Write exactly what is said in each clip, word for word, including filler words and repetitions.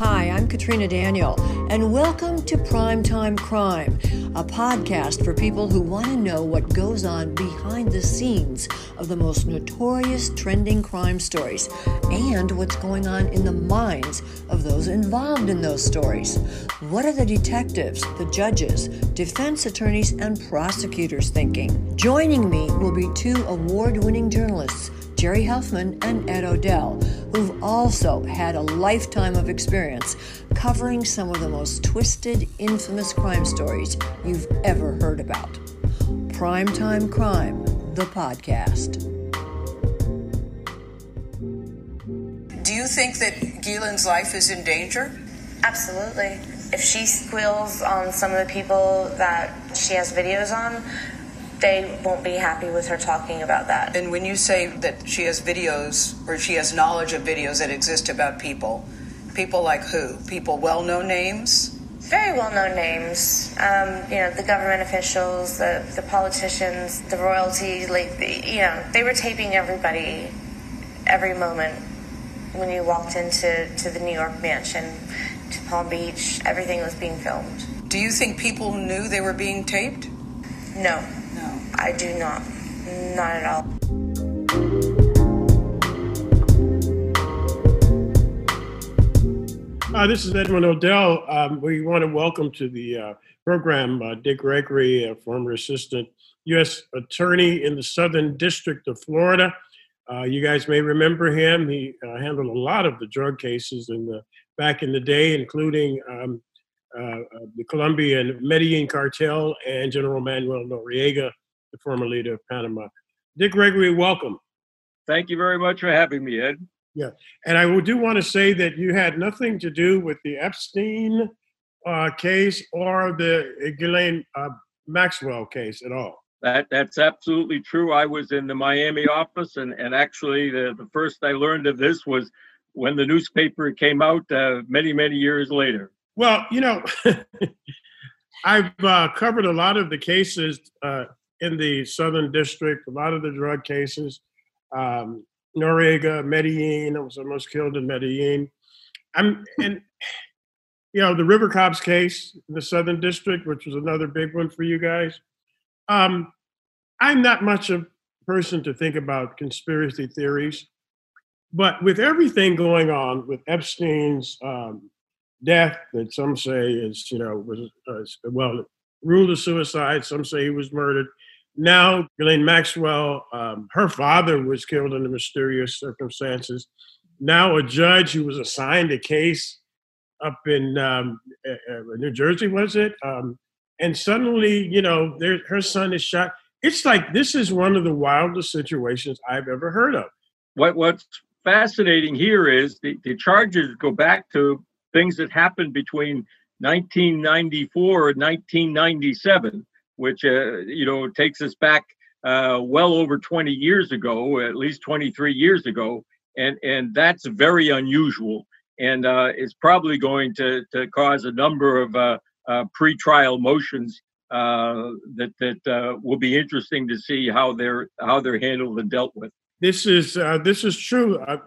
Hi, I'm Katrina Daniel, and welcome to Primetime Crime, a podcast for people who want to know what goes on behind the scenes of the most notorious trending crime stories and what's going on in the minds of those involved in those stories. What are the detectives, the judges, defense attorneys, and prosecutors thinking? Joining me will be two award-winning journalists, Jerry Huffman and Ed O'Dell, who've also had a lifetime of experience covering some of the most twisted, infamous crime stories you've ever heard about. Primetime Crime, the podcast. Do you think that Ghislaine's life is in danger? Absolutely. If she squeals on some of the people that she has videos on, they won't be happy with her talking about that. And when you say that she has videos, or she has knowledge of videos that exist about people, people like who? People well-known names? Very well-known names. Um, you know, the government officials, the, the politicians, the royalty, like, the, you know, they were taping everybody every moment when you walked into to the New York mansion, to Palm Beach. Everything was being filmed. Do you think people knew they were being taped? No. No. I do not. Not at all. Hi, this is Edwin O'Dell. Um, we want to welcome to the uh, program uh, Dick Gregory, a former assistant U S attorney in the Southern District of Florida. Uh, you guys may remember him. He uh, handled a lot of the drug cases in the back in the day, including um, Uh, the Colombian Medellin Cartel, and General Manuel Noriega, the former leader of Panama. Dick Gregory, welcome. Thank you very much for having me, Ed. Yeah, and I do want to say that you had nothing to do with the Epstein uh, case or the Ghislaine uh, Maxwell case at all. That That's absolutely true. I was in the Miami office, and, and actually the, the first I learned of this was when the newspaper came out uh, many, many years later. Well, you know, I've uh, covered a lot of the cases uh, in the Southern District, a lot of the drug cases, um, Noriega, Medellin. I was almost killed in Medellin. I'm, and, you know, the River Cops case in the Southern District, which was another big one for you guys. Um, I'm not much of a person to think about conspiracy theories, but with everything going on with Epstein's um death, that some say is, you know, was, uh, well, ruled a suicide. Some say he was murdered. Now, Ghislaine Maxwell, um, her father was killed under mysterious circumstances. Now a judge who was assigned a case up in um, New Jersey, was it? Um, and suddenly, you know, there, her son is shot. It's like, this is one of the wildest situations I've ever heard of. What What's fascinating here is the, the charges go back to things that happened between nineteen ninety-four and nineteen ninety-seven, which, uh, you know, takes us back uh, well over twenty years ago, at least twenty-three years ago. And and that's very unusual. And uh, it's probably going to, to cause a number of uh, uh, pre-trial motions uh, that, that uh, will be interesting to see how they're, how they're handled and dealt with. This is, uh, this is true. Uh,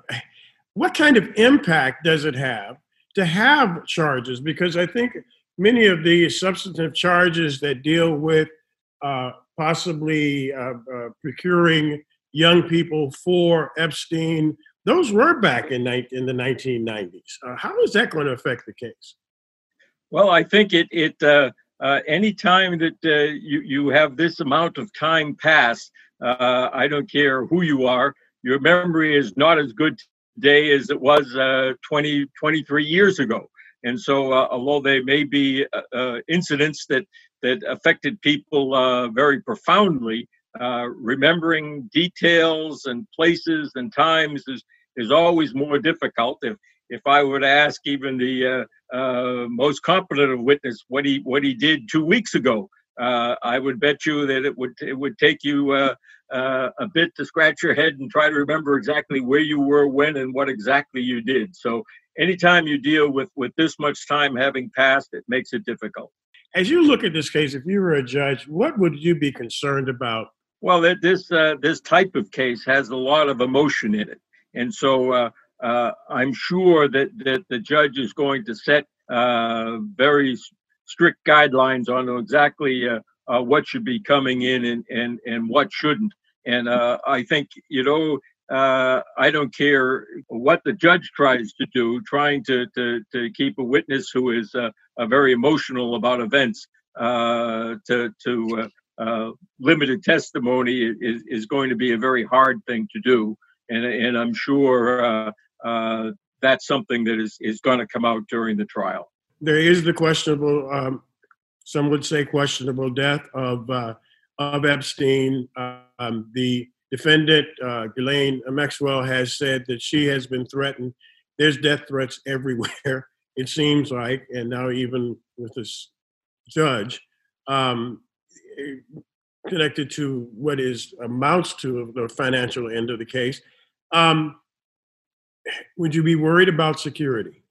what kind of impact does it have to have charges? Because I think many of the substantive charges that deal with uh, possibly uh, uh, procuring young people for Epstein, those were back in, ni- in the nineteen nineties. Uh, how is that going to affect the case? Well, I think it, it uh, uh, any time that uh, you, you have this amount of time pass, uh, I don't care who you are, your memory is not as good to day as it was uh, twenty, twenty-three years ago. And so uh, although there may be uh, uh, incidents that, that affected people uh, very profoundly, uh, remembering details and places and times is, is always more difficult. If if I were to ask even the uh, uh, most competent of witness what he what he did two weeks ago, uh, I would bet you that it would it would take you uh, Uh, a bit to scratch your head and try to remember exactly where you were, when, and what exactly you did. So anytime you deal with, with this much time having passed, it makes it difficult. As you look at this case, if you were a judge, what would you be concerned about? Well, that this uh, this type of case has a lot of emotion in it. And so uh, uh, I'm sure that, that the judge is going to set uh, very strict guidelines on exactly uh, uh, what should be coming in and, and, and what shouldn't. And uh, I think, you know, uh, I don't care what the judge tries to do, trying to, to, to keep a witness who is uh, uh, very emotional about events uh, to, to uh, Uh, limited testimony is, is going to be a very hard thing to do. And, and I'm sure uh, uh, that's something that is, is going to come out during the trial. There is the questionable, um, some would say questionable death of uh, of Epstein. Um, the defendant, uh, Ghislaine Maxwell, has said that she has been threatened. There's death threats everywhere, it seems like, and now even with this judge. Um, connected to what is amounts to the financial end of the case. Um, would you be worried about security?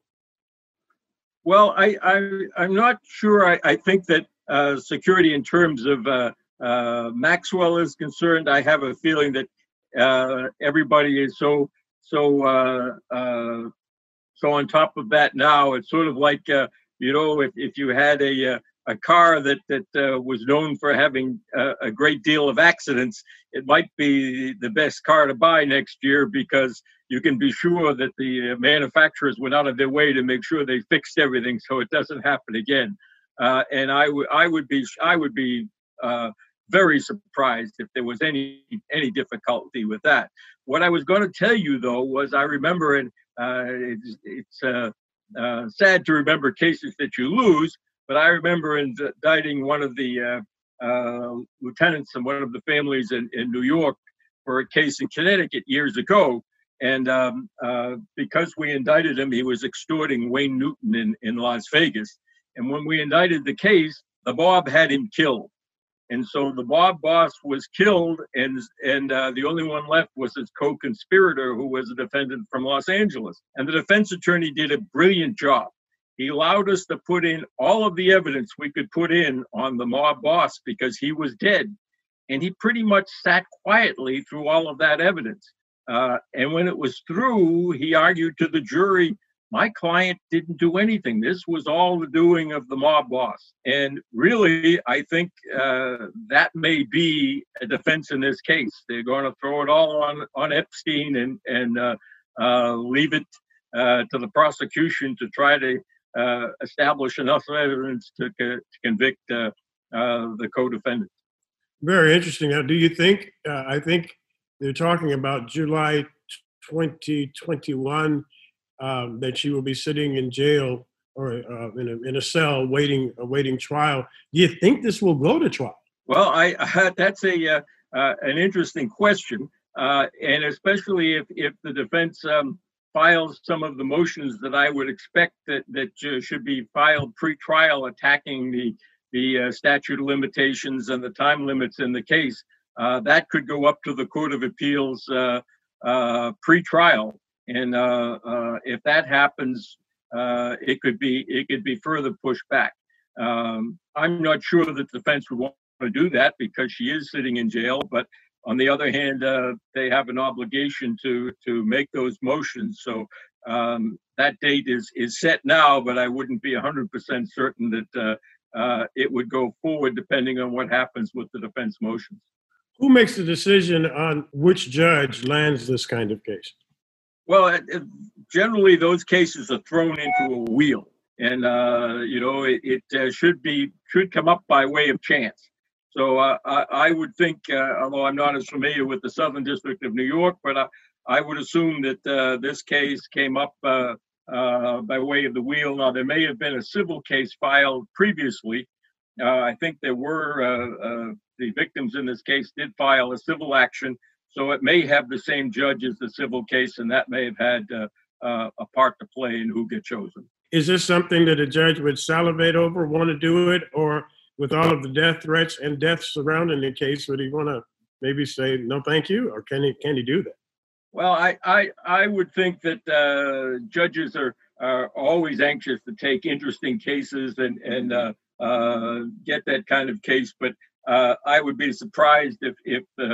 Well, I, I, I'm not sure. I, I think that uh, security in terms of uh, uh, Maxwell is concerned. I have a feeling that uh, everybody is so, so, uh, uh, so on top of that now. It's sort of like, uh, you know, if, if you had a, uh, a car that that uh, was known for having uh, a great deal of accidents, it might be the best car to buy next year because you can be sure that the manufacturers went out of their way to make sure they fixed everything so it doesn't happen again. Uh, and I would I would be I would be uh, very surprised if there was any any difficulty with that. What I was going to tell you though was I remember, and uh, it's, it's uh, uh, sad to remember cases that you lose. But I remember indicting one of the uh, uh, lieutenants in one of the families in, in New York for a case in Connecticut years ago. And um, uh, because we indicted him, he was extorting Wayne Newton in, in Las Vegas. And when we indicted the case, the Bob had him killed. And so the Bob boss was killed, and and uh, the only one left was his co-conspirator, who was a defendant from Los Angeles. And the defense attorney did a brilliant job. He allowed us to put in all of the evidence we could put in on the mob boss because he was dead. And he pretty much sat quietly through all of that evidence. Uh, and when it was through, he argued to the jury, my client didn't do anything. This was all the doing of the mob boss. And really, I think uh, that may be a defense in this case. They're going to throw it all on, on Epstein and, and uh, uh, leave it uh, to the prosecution to try to Uh, establish enough evidence to, co- to convict uh, uh, the co-defendant. Very interesting. Now, do you think, uh, I think they're talking about July twenty twenty-one, um, that she will be sitting in jail or uh, in, a, in a cell waiting awaiting trial. Do you think this will go to trial? Well, I, uh, that's a uh, uh, an interesting question, uh, and especially if, if the defense um, files some of the motions that I would expect that that uh, should be filed pre-trial, attacking the the uh, statute of limitations and the time limits in the case. Uh, that could go up to the Court of Appeals uh, uh, pre-trial, and uh, uh, if that happens, uh, it could be it could be further pushed back. Um, I'm not sure that the defense would want to do that because she is sitting in jail, but. On the other hand, uh, they have an obligation to to make those motions. So um, that date is is set now, but I wouldn't be one hundred percent certain that uh, uh, it would go forward depending on what happens with the defense motions. Who makes the decision on which judge lands this kind of case? Well, it, it, generally those cases are thrown into a wheel, and uh, you know it, it uh, should be should come up by way of chance. So uh, I, I would think, uh, although I'm not as familiar with the Southern District of New York, but I, I would assume that uh, this case came up uh, uh, by way of the wheel. Now, there may have been a civil case filed previously. Uh, I think there were, uh, uh, the victims in this case did file a civil action. So it may have the same judge as the civil case, and that may have had uh, uh, a part to play in who gets chosen. Is this something that a judge would salivate over, want to do it, or... with all of the death threats and deaths surrounding the case, would he want to maybe say, no, thank you? Or can he can he do that? Well, I I, I would think that uh, judges are, are always anxious to take interesting cases and, and uh, uh, get that kind of case. But uh, I would be surprised if, if the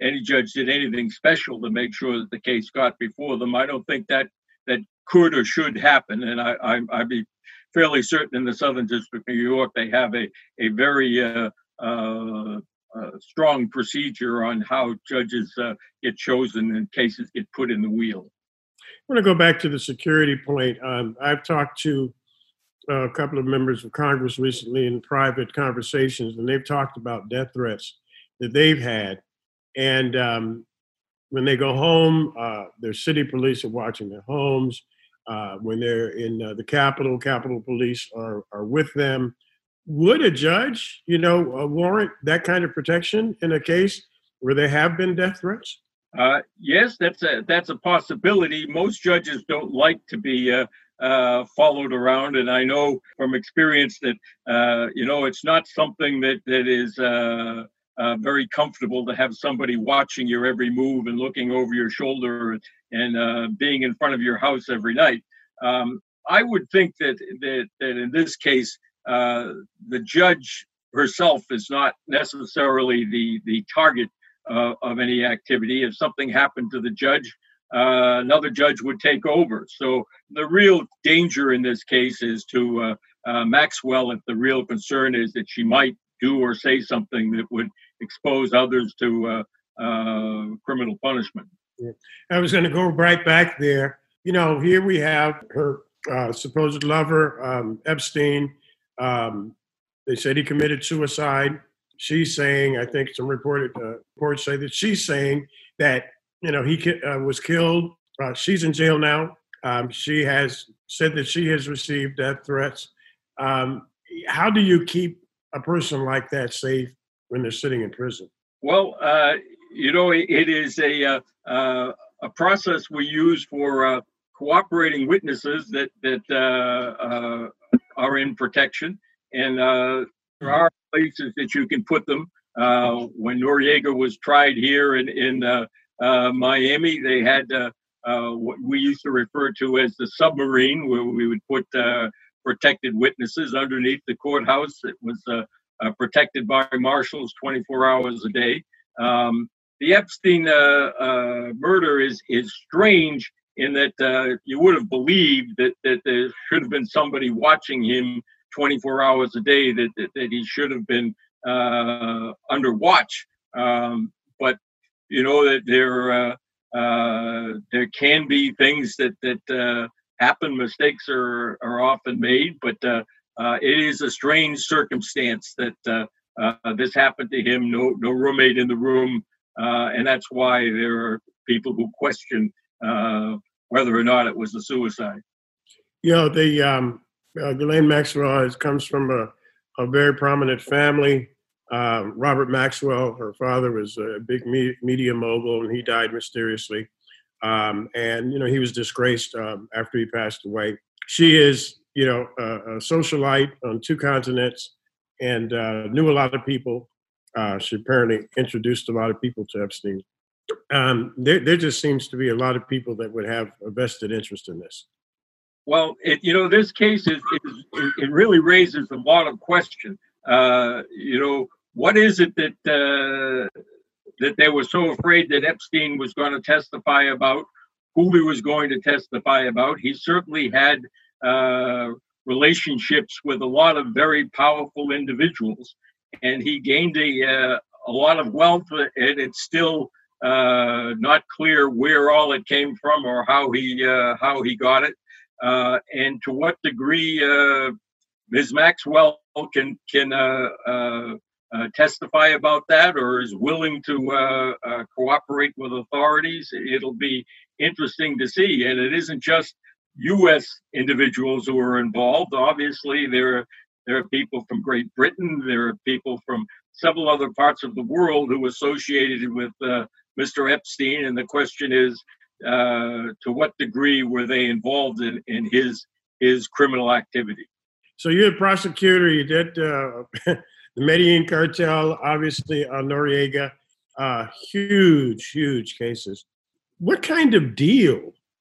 any judge did anything special to make sure that the case got before them. I don't think that that could or should happen. And I, I, I'd be fairly certain in the Southern District of New York, they have a, a very uh, uh, uh, strong procedure on how judges uh, get chosen and cases get put in the wheel. I want to go back to the security point. Um, I've talked to a couple of members of Congress recently in private conversations, and they've talked about death threats that they've had. And um, when they go home, uh, their city police are watching their homes. Uh, when they're in uh, the Capitol, Capitol Police are, are with them. Would a judge, you know, warrant that kind of protection in a case where there have been death threats? Uh, yes, that's a that's a possibility. Most judges don't like to be uh, uh, followed around, and I know from experience that uh, you know it's not something that that is uh, uh, very comfortable to have somebody watching your every move and looking over your shoulder and uh, being in front of your house every night. Um, I would think that that, that in this case, uh, the judge herself is not necessarily the the target Uh, of any activity. If something happened to the judge, uh, another judge would take over. So the real danger in this case is to uh, uh, Maxwell, if the real concern is that she might do or say something that would expose others to uh, uh, criminal punishment. Yeah. I was going to go right back there. You know, here we have her uh, supposed lover, um, Epstein. Um, they said he committed suicide. She's saying, I think some reported uh, reports say that she's saying that, you know, he ki- uh, was killed. Uh, she's in jail now. Um, she has said that she has received death threats. Um, how do you keep a person like that safe when they're sitting in prison? Well, uh, you know, it, it is a uh, uh, a process we use for uh, cooperating witnesses that that uh, uh, are in protection, and uh, there are places that you can put them. Uh, when Noriega was tried here in, in uh, uh, Miami, they had uh, uh, what we used to refer to as the submarine, where we would put uh, protected witnesses underneath the courthouse. It was uh, uh, protected by marshals twenty-four hours a day. Um, the Epstein uh, uh, murder is, is strange in that uh, you would have believed that, that there should have been somebody watching him twenty-four hours a day, that, that, that he should have been uh, under watch. Um, but, you know, that there uh, uh, there can be things that, that uh, happen. Mistakes are, are often made, but uh, uh, it is a strange circumstance that uh, uh, this happened to him, no, no roommate in the room. Uh, and that's why there are people who question uh, whether or not it was a suicide. You know, the... Um... Uh, Ghislaine Maxwell is, comes from a, a very prominent family. Uh, Robert Maxwell, her father, was a big me- media mogul, and he died mysteriously. Um, and, you know, he was disgraced um, after he passed away. She is, you know, a, a socialite on two continents and uh, knew a lot of people. Uh, she apparently introduced a lot of people to Epstein. Um, there, there just seems to be a lot of people that would have a vested interest in this. Well, it, you know, this case, is, is it really raises a lot of questions. Uh, you know, what is it that uh, that they were so afraid that Epstein was going to testify about, who he was going to testify about? He certainly had uh, relationships with a lot of very powerful individuals, and he gained a, uh, a lot of wealth, and it's still uh, not clear where all it came from or how he uh, how he got it. Uh, and to what degree uh, Miz Maxwell can can uh, uh, uh, testify about that, or is willing to uh, uh, cooperate with authorities, it'll be interesting to see. And it isn't just U S individuals who are involved. Obviously, there are, there are people from Great Britain. There are people from several other parts of the world who are associated with uh, Mister Epstein. And the question is, Uh, to what degree were they involved in, in his his criminal activity? So you're a prosecutor. You did uh, the Medellin Cartel, obviously, uh, Noriega, uh, huge, huge cases. What kind of deal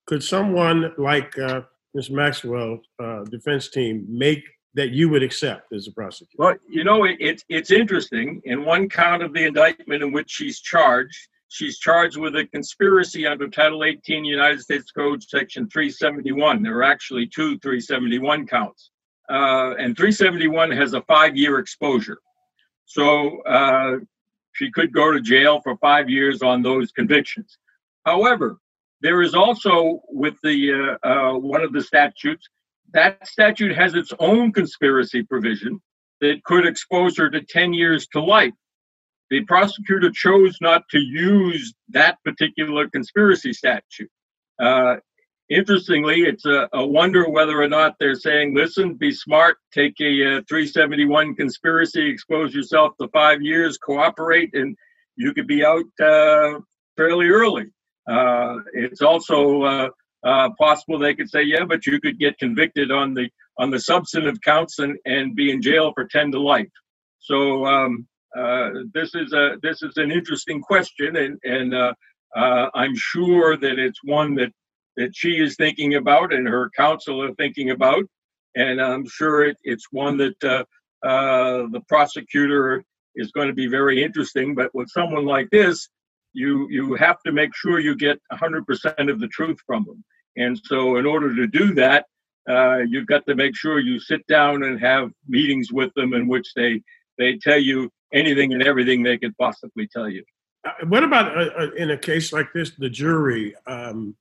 could someone like uh, Miz Maxwell's uh, defense team make that you would accept as a prosecutor? Well, you know, it, it, it's interesting. In one count of the indictment in which she's charged, She's charged with a conspiracy under Title eighteen United States Code Section three seventy-one. There are actually two three seventy-one counts. Uh, and three seventy-one has a five-year exposure. So uh, she could go to jail for five years on those convictions. However, there is also with the uh, uh, one of the statutes, that statute has its own conspiracy provision that could expose her to ten years to life. The prosecutor chose not to use that particular conspiracy statute. Uh, interestingly, it's a, a wonder whether or not they're saying, listen, be smart, take a, a three seventy-one conspiracy, expose yourself to five years, cooperate, and you could be out uh, fairly early. Uh, it's also uh, uh, possible they could say, yeah, but you could get convicted on the on the substantive counts and, and be in jail for ten to life. So um, uh, this is a this is an interesting question, and and uh, uh, I'm sure that it's one that that she is thinking about and her counsel are thinking about, and I'm sure it, it's one that uh, uh, the prosecutor is going to be very interesting. But with someone like this, You you have to make sure you get one hundred percent of the truth from them. And so in order to do that, uh, you've got to make sure you sit down and have meetings with them in which they, they tell you anything and everything they could possibly tell you. What about uh, in a case like this, the jury, um,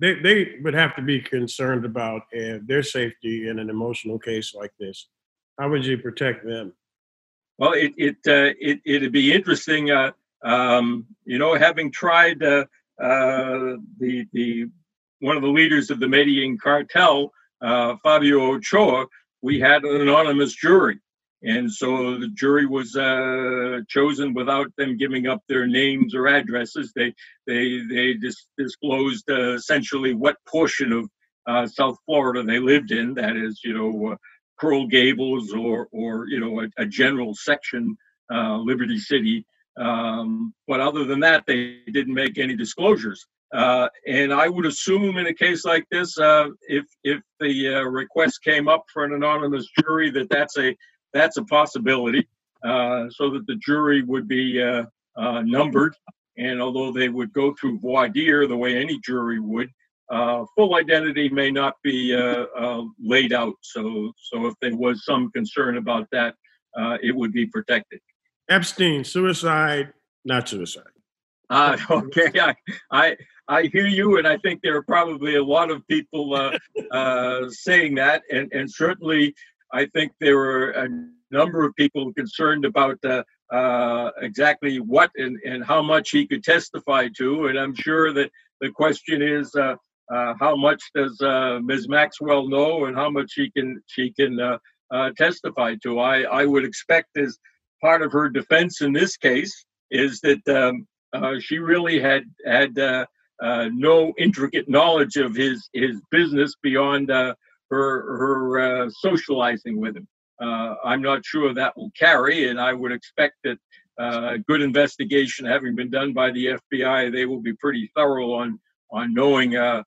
they, they would have to be concerned about uh, their safety in an emotional case like this. How would you protect them? Well, it, it, uh, it, it'd be interesting. Uh, Um, you know, having tried uh, uh, the the one of the leaders of the Medellin Cartel, uh, Fabio Ochoa, we had an anonymous jury, and so the jury was uh, chosen without them giving up their names or addresses. They they they dis- disclosed uh, essentially what portion of uh, South Florida they lived in. That is, you know, uh, Pearl Gables or or you know a, a general section, uh, Liberty City. Um, but other than that, they didn't make any disclosures. Uh, and I would assume in a case like this, uh, if if the uh, request came up for an anonymous jury, that that's a that's a possibility, uh, so that the jury would be uh, uh, numbered. And although they would go through voir dire the way any jury would, uh, full identity may not be uh, uh, laid out. So so if there was some concern about that, uh, it would be protected. Epstein, suicide, not suicide. Uh, okay, I, I I hear you, and I think there are probably a lot of people uh, uh, saying that, and, and certainly I think there are a number of people concerned about uh, uh, exactly what and, and how much he could testify to, and I'm sure that the question is uh, uh, how much does uh, Miz Maxwell know and how much she can, she can uh, uh, testify to. I, I would expect as part of her defense in this case is that um, uh, she really had had uh, uh, no intricate knowledge of his his business beyond uh, her her uh, socializing with him. Uh, I'm not sure that will carry, and I would expect that uh, good investigation having been done by the F B I, they will be pretty thorough on on knowing uh,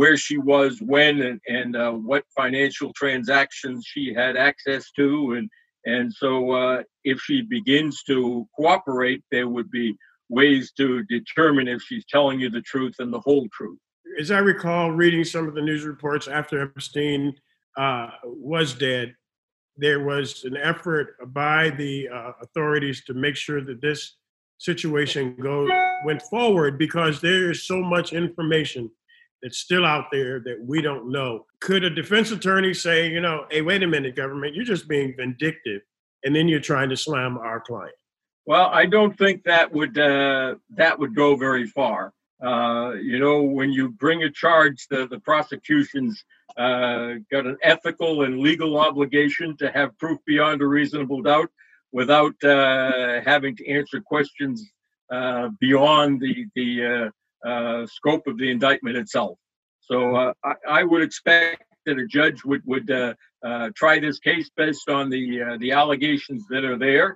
where she was, when, and, and uh, what financial transactions she had access to, and. And so uh, if she begins to cooperate, there would be ways to determine if she's telling you the truth and the whole truth. As I recall reading some of the news reports after Epstein uh, was dead, there was an effort by the uh, authorities to make sure that this situation go, went forward because there is so much information that's still out there that we don't know. Could a defense attorney say, you know, hey, wait a minute, government, you're just being vindictive, and then you're trying to slam our client? Well, I don't think that would uh, that would go very far. Uh, you know, when you bring a charge, the, the prosecution's uh, got an ethical and legal obligation to have proof beyond a reasonable doubt without uh, having to answer questions uh, beyond the the. Uh, Uh, scope of the indictment itself. So uh, I, I would expect that a judge would would uh, uh, try this case based on the uh, the allegations that are there,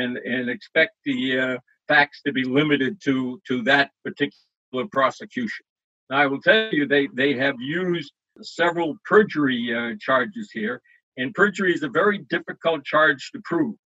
and and expect the uh, facts to be limited to to that particular prosecution. Now I will tell you they they have used several perjury uh, charges here, and perjury is a very difficult charge to prove.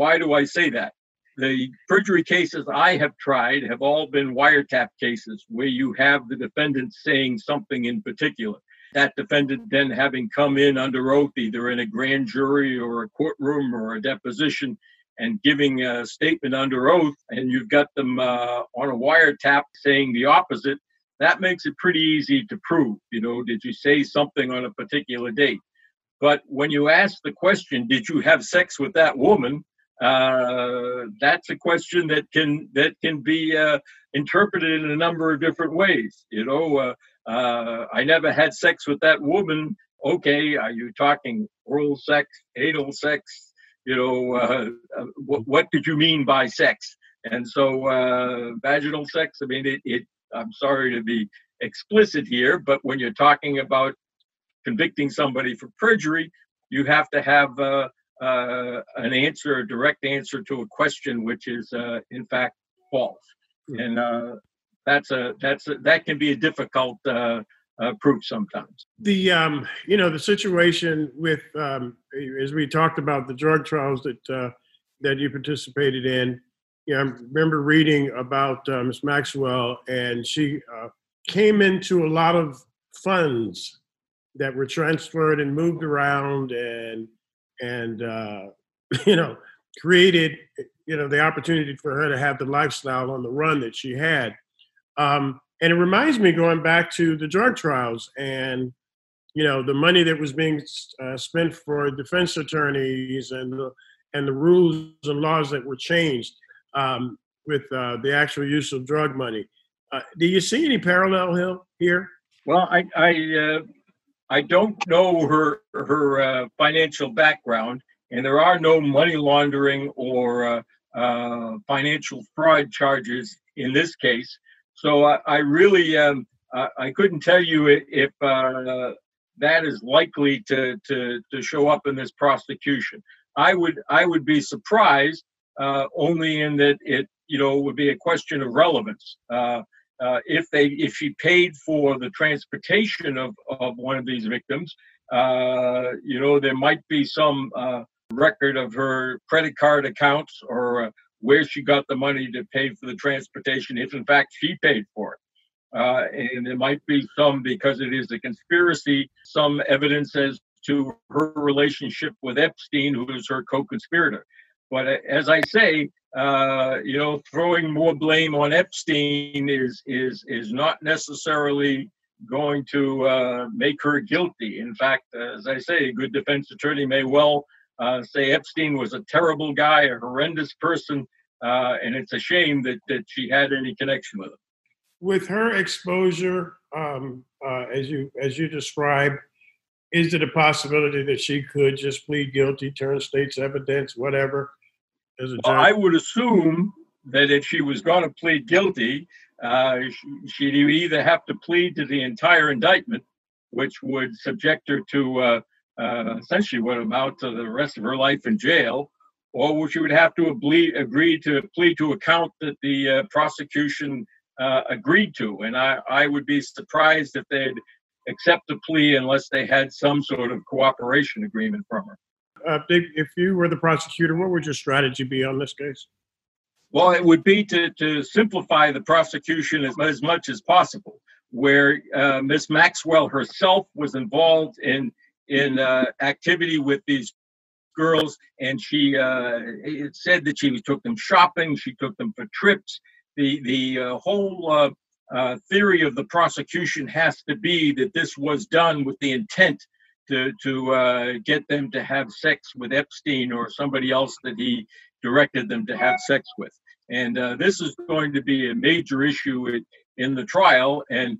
Why do I say that? The perjury cases I have tried have all been wiretap cases where you have the defendant saying something in particular. That defendant then having come in under oath, either in a grand jury or a courtroom or a deposition, and giving a statement under oath, and you've got them uh, on a wiretap saying the opposite, that makes it pretty easy to prove. You know, did you say something on a particular date? But when you ask the question, did you have sex with that woman? Uh, that's a question that can that can be uh, interpreted in a number of different ways. You know, uh, uh, I never had sex with that woman. Okay, are you talking oral sex, anal sex? You know, uh, what, what did you mean by sex? And so uh, vaginal sex, I mean, it, it. I'm sorry to be explicit here, but when you're talking about convicting somebody for perjury, you have to have uh, uh, an answer, a direct answer to a question which is, uh, in fact, false. Mm-hmm. And uh, that's a that's a, that can be a difficult uh, uh, proof sometimes. The um, you know the situation with um, as we talked about the drug trials that uh, that you participated in. Yeah, I remember reading about uh, Miz Maxwell, and she uh, came into a lot of funds that were transferred and moved around, and and uh, you know created you know the opportunity for her to have the lifestyle on the run that she had. Um, and it reminds me going back to the drug trials, and you know the money that was being uh, spent for defense attorneys, and the, and the rules and laws that were changed. Um, with uh, the actual use of drug money. Uh, do you see any parallel here? Well, I I, uh, I don't know her her uh, financial background, and there are no money laundering or uh, uh, financial fraud charges in this case. So I, I really um, I, I couldn't tell you if uh, that is likely to, to to show up in this prosecution. I would I would be surprised. Uh, only in that it, you know, would be a question of relevance. Uh, uh, if they, if she paid for the transportation of, of one of these victims, uh, you know, there might be some uh, record of her credit card accounts or uh, where she got the money to pay for the transportation, if in fact she paid for it. Uh, and there might be some, because it is a conspiracy, some evidence as to her relationship with Epstein, who is her co-conspirator. But as I say, uh, you know, throwing more blame on Epstein is is is not necessarily going to uh, make her guilty. In fact, as I say, a good defense attorney may well uh, say Epstein was a terrible guy, a horrendous person, uh, and it's a shame that, that she had any connection with him. With her exposure, um, uh, as you as you described, is it a possibility that she could just plead guilty, turn state's evidence, whatever? As a well, I would assume that if she was going to plead guilty, uh, she'd either have to plead to the entire indictment, which would subject her to uh, uh, essentially what amount to the rest of her life in jail, or she would have to agree, agree to plead to a count that the uh, prosecution uh, agreed to. And I, I would be surprised if they'd accept the plea unless they had some sort of cooperation agreement from her. Uh, Dick, if you were the prosecutor, what would your strategy be on this case? Well, it would be to, to simplify the prosecution as, as much as possible, where uh, Miz Maxwell herself was involved in, in uh, activity with these girls, and she uh, it said that she took them shopping, she took them for trips. The, the uh, whole... Uh, Uh, theory of the prosecution has to be that this was done with the intent to to uh, get them to have sex with Epstein or somebody else that he directed them to have sex with. And uh, this is going to be a major issue in, in the trial. And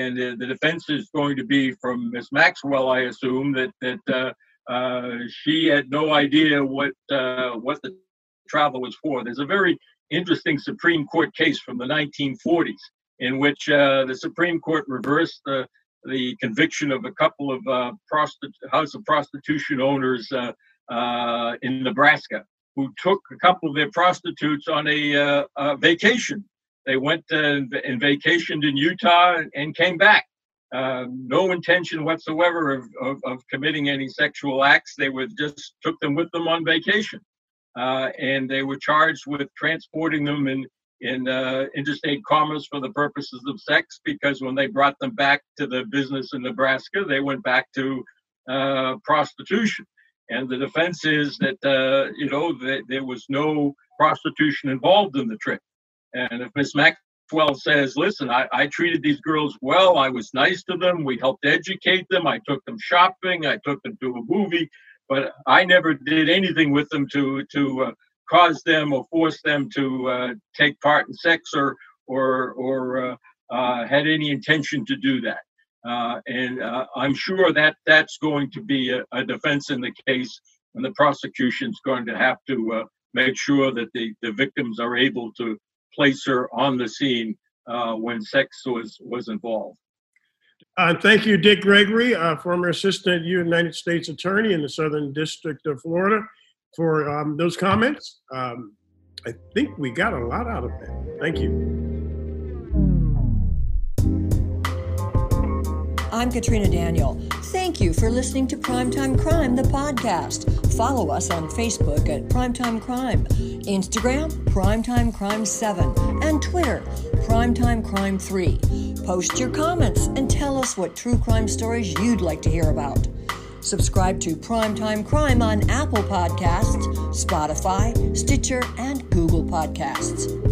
and uh, the defense is going to be from Miz Maxwell, I assume, that that uh, uh, she had no idea what uh, what the trial was for. There's a very interesting Supreme Court case from the nineteen forties. In which uh, the Supreme Court reversed the, the conviction of a couple of uh, prosti- house of prostitution owners uh, uh, in Nebraska, who took a couple of their prostitutes on a, uh, a vacation. They went uh, and vacationed in Utah and came back. Uh, no intention whatsoever of, of, of committing any sexual acts. They were just took them with them on vacation. uh, and they were charged with transporting them in, in uh, interstate commerce for the purposes of sex, because when they brought them back to the business in Nebraska, they went back to uh, prostitution. And the defense is that, uh, you know, that there was no prostitution involved in the trip. And if Miss Maxwell says, listen, I, I treated these girls well, I was nice to them, we helped educate them, I took them shopping, I took them to a movie, but I never did anything with them to to uh, cause them or force them to uh, take part in sex or or, or uh, uh, had any intention to do that. Uh, and uh, I'm sure that that's going to be a, a defense in the case, and the prosecution's going to have to uh, make sure that the, the victims are able to place her on the scene uh, when sex was, was involved. Uh, thank you, Dick Gregory, uh, former assistant United States attorney in the Southern District of Florida, for um, those comments. Um, I think we got a lot out of that. Thank you. I'm Katrina Daniel. Thank you for listening to Primetime Crime, the podcast. Follow us on Facebook at Primetime Crime, Instagram, Primetime Crime seven, and Twitter, Primetime Crime three. Post your comments and tell us what true crime stories you'd like to hear about. Subscribe to Primetime Crime on Apple Podcasts, Spotify, Stitcher, and Google Podcasts.